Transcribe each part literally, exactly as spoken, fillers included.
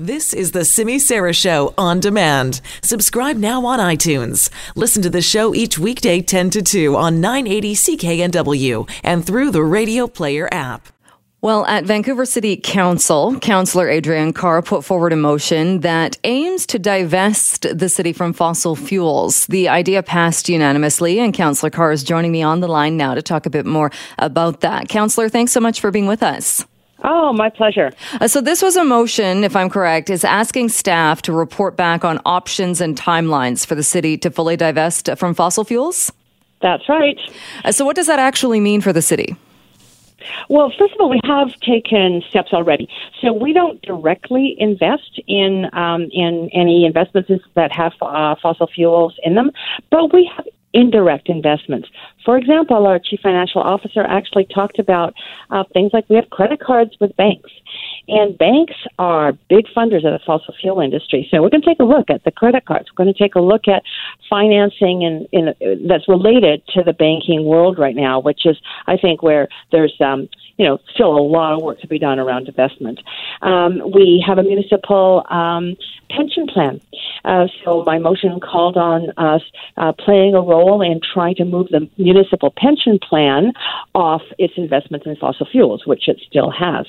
This is the Simi Sarah Show On Demand. Subscribe now on iTunes. Listen to the show each weekday ten to two on nine eighty C K N W and through the Radio Player app. Well, at Vancouver City Council, Councillor Adrienne Carr put forward a motion that aims to divest the city from fossil fuels. The idea passed unanimously, and Councillor Carr is joining me on the line now to talk a bit more about that. Councillor, thanks so much for being with us. Oh, my pleasure. Uh, so this was a motion, if I'm correct, is asking staff to report back on options and timelines for the city to fully divest from fossil fuels? That's right. Uh, so what does that actually mean for the city? Well, first of all, we have taken steps already. So we don't directly invest in um, in any investments that have uh, fossil fuels in them, but we have indirect investments. For example, our chief financial officer actually talked about uh, things like we have credit cards with banks, and banks are big funders of the fossil fuel industry. So we're going to take a look at the credit cards. We're going to take a look at financing and in, in, that's related to the banking world right now, which is, I think, where there's um, you know still a lot of work to be done around investment. Um, we have a municipal um, pension plan. Uh, so my motion called on us uh, playing a role in trying to move the municipal pension plan off its investments in fossil fuels, which it still has.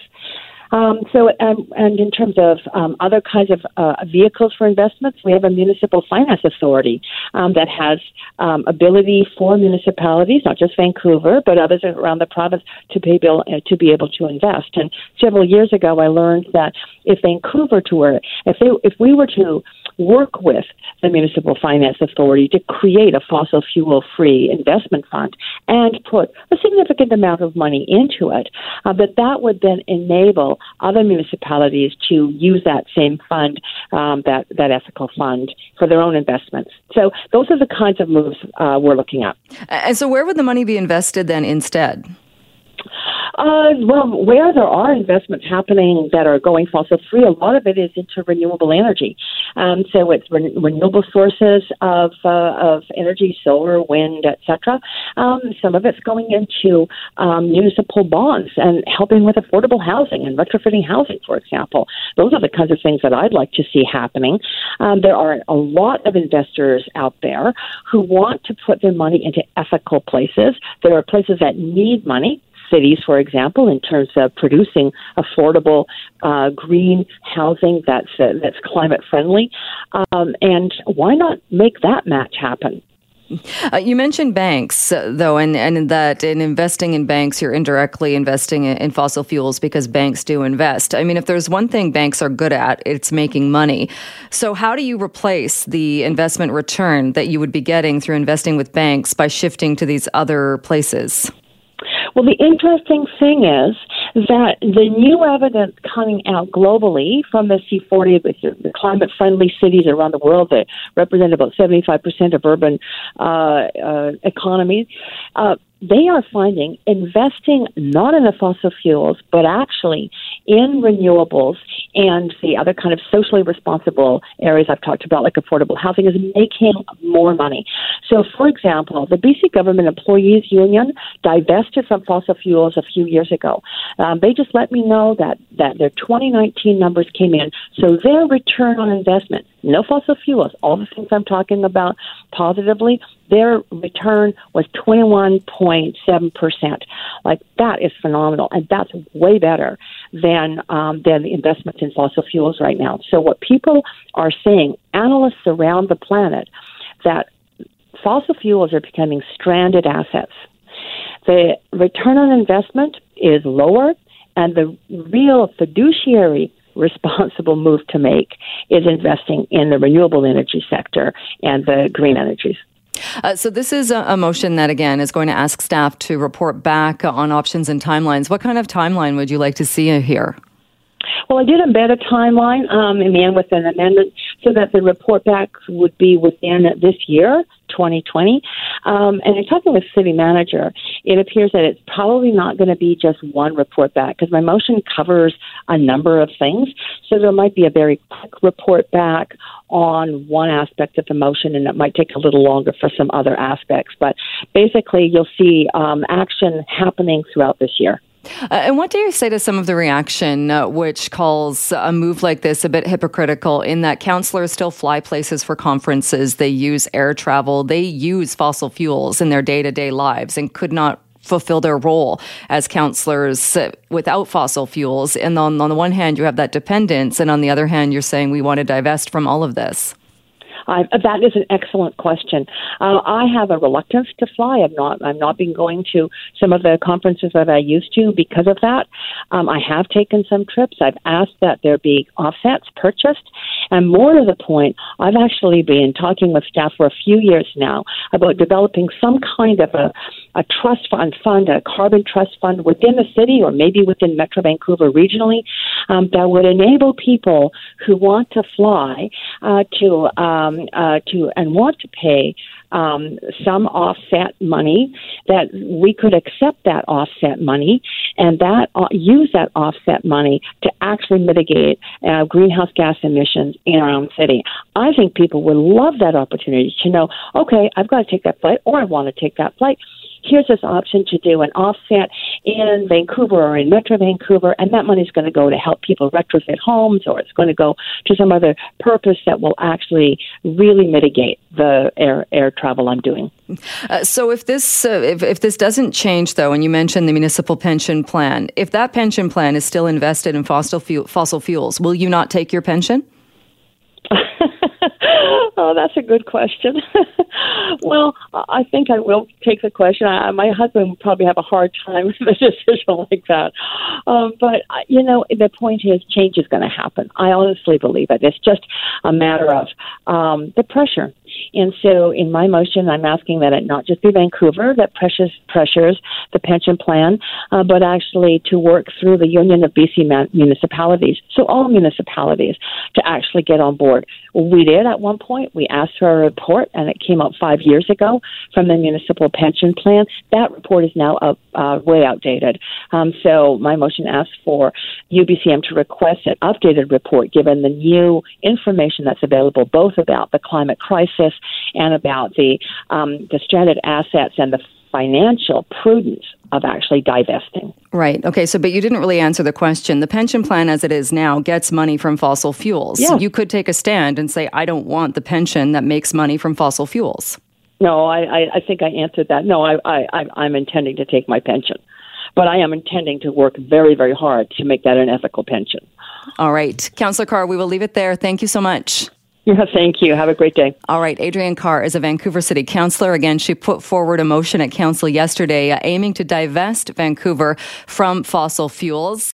Um, so, um, and in terms of um, other kinds of uh, vehicles for investments, we have a municipal finance authority um, that has um, ability for municipalities, not just Vancouver, but others around the province, to pay bill uh, to be able to invest. And several years ago, I learned that if Vancouver to were, if they, if we were to work with the Municipal Finance Authority to create a fossil fuel-free investment fund and put a significant amount of money into it, uh, but that would then enable other municipalities to use that same fund, um, that, that ethical fund, for their own investments. So those are the kinds of moves uh, we're looking at. And so where would the money be invested then instead? Uh, well, where there are investments happening that are going fossil-free, a lot of it is into renewable energy. Um, so it's re- renewable sources of uh, of energy, solar, wind, et cetera. Um, some of it's going into um, municipal bonds and helping with affordable housing and retrofitting housing, for example. Those are the kinds of things that I'd like to see happening. Um, there are a lot of investors out there who want to put their money into ethical places. There are places that need money. Cities, for example, in terms of producing affordable uh, green housing that's uh, that's climate friendly, um, and why not make that match happen? Uh, you mentioned banks, uh, though, and, and that in investing in banks, you're indirectly investing in, in fossil fuels because banks do invest. I mean, if there's one thing banks are good at, it's making money. So how do you replace the investment return that you would be getting through investing with banks by shifting to these other places? Well, the interesting thing is that the new evidence coming out globally from the C forty, the climate-friendly cities around the world that represent about seventy-five percent of urban uh, uh, economies, uh, they are finding investing not in the fossil fuels, but actually in renewables and the other kind of socially responsible areas I've talked about, like affordable housing, is making more money. So, for example, the B C Government Employees Union divested from fossil fuels a few years ago. Um, they just let me know that, that their twenty nineteen numbers came in. So their return on investment, no fossil fuels, all the things I'm talking about positively, their return was twenty-one point seven percent. Like, that is phenomenal, and that's way better than um, than the investments in fossil fuels right now. So what people are saying, analysts around the planet, that fossil fuels are becoming stranded assets. The return on investment is lower, and the real fiduciary responsible move to make is investing in the renewable energy sector and the green energies. Uh, so this is a, a motion that, again, is going to ask staff to report back on options and timelines. What kind of timeline would you like to see here? Well, I did embed a timeline um, in the end with an amendment so that the report back would be within this year, twenty twenty. Um, and in talking with city manager, it appears that it's probably not going to be just one report back, because my motion covers a number of things. So there might be a very quick report back on one aspect of the motion, and it might take a little longer for some other aspects. But basically, you'll see um, action happening throughout this year. Uh, and what do you say to some of the reaction, uh, which calls a move like this a bit hypocritical in that councillors still fly places for conferences, they use air travel, they use fossil fuels in their day-to-day lives and could not fulfill their role as councillors without fossil fuels? And on, on the one hand, you have that dependence, and on the other hand, you're saying we want to divest from all of this. I, that is an excellent question. Uh, I have a reluctance to fly. I've not, I've not been going to some of the conferences that I used to because of that. Um, I have taken some trips. I've asked that there be offsets purchased. And more to the point, I've actually been talking with staff for a few years now about developing some kind of a, a trust fund, fund, a carbon trust fund within the city or maybe within Metro Vancouver regionally um, that would enable people who want to fly uh, to um, uh, to and want to pay Um, some offset money, that we could accept that offset money and that uh, use that offset money to actually mitigate uh, greenhouse gas emissions in our own city. I think people would love that opportunity to know, okay, I've got to take that flight or I want to take that flight. Here's this option to do an offset in Vancouver or in Metro Vancouver, and that money is going to go to help people retrofit homes, or it's going to go to some other purpose that will actually really mitigate the air air travel I'm doing. Uh, so if this uh, if, if this doesn't change, though, and you mentioned the municipal pension plan, if that pension plan is still invested in fossil fuel, fossil fuels, will you not take your pension? Oh, that's a good question. Well, I think I will take the question. I, my husband will probably have a hard time with a decision like that. Um, but, you know, the point is change is going to happen. I honestly believe it. It's just a matter of um, the pressure. And so in my motion, I'm asking that it not just be Vancouver that pressures, pressures the pension plan, uh, but actually to work through the Union of B C Municipalities, so all municipalities, to actually get on board. We did at one point. We asked for a report, and it came out five years ago from the municipal pension plan. That report is now up, uh, way outdated. Um, so my motion asks for U B C M to request an updated report, given the new information that's available, both about the climate crisis and about the um, the stranded assets and the financial prudence of actually divesting. Right. Okay. So, but you didn't really answer the question. The pension plan as it is now gets money from fossil fuels. Yeah. You could take a stand and say, I don't want the pension that makes money from fossil fuels. No, I, I, I think I answered that. No, I, I, I'm intending to take my pension. But I am intending to work very, very hard to make that an ethical pension. All right. Councillor Carr, we will leave it there. Thank you so much. Yeah, thank you. Have a great day. All right. Adrienne Carr is a Vancouver City Councillor. Again, she put forward a motion at Council yesterday uh, aiming to divest Vancouver from fossil fuels.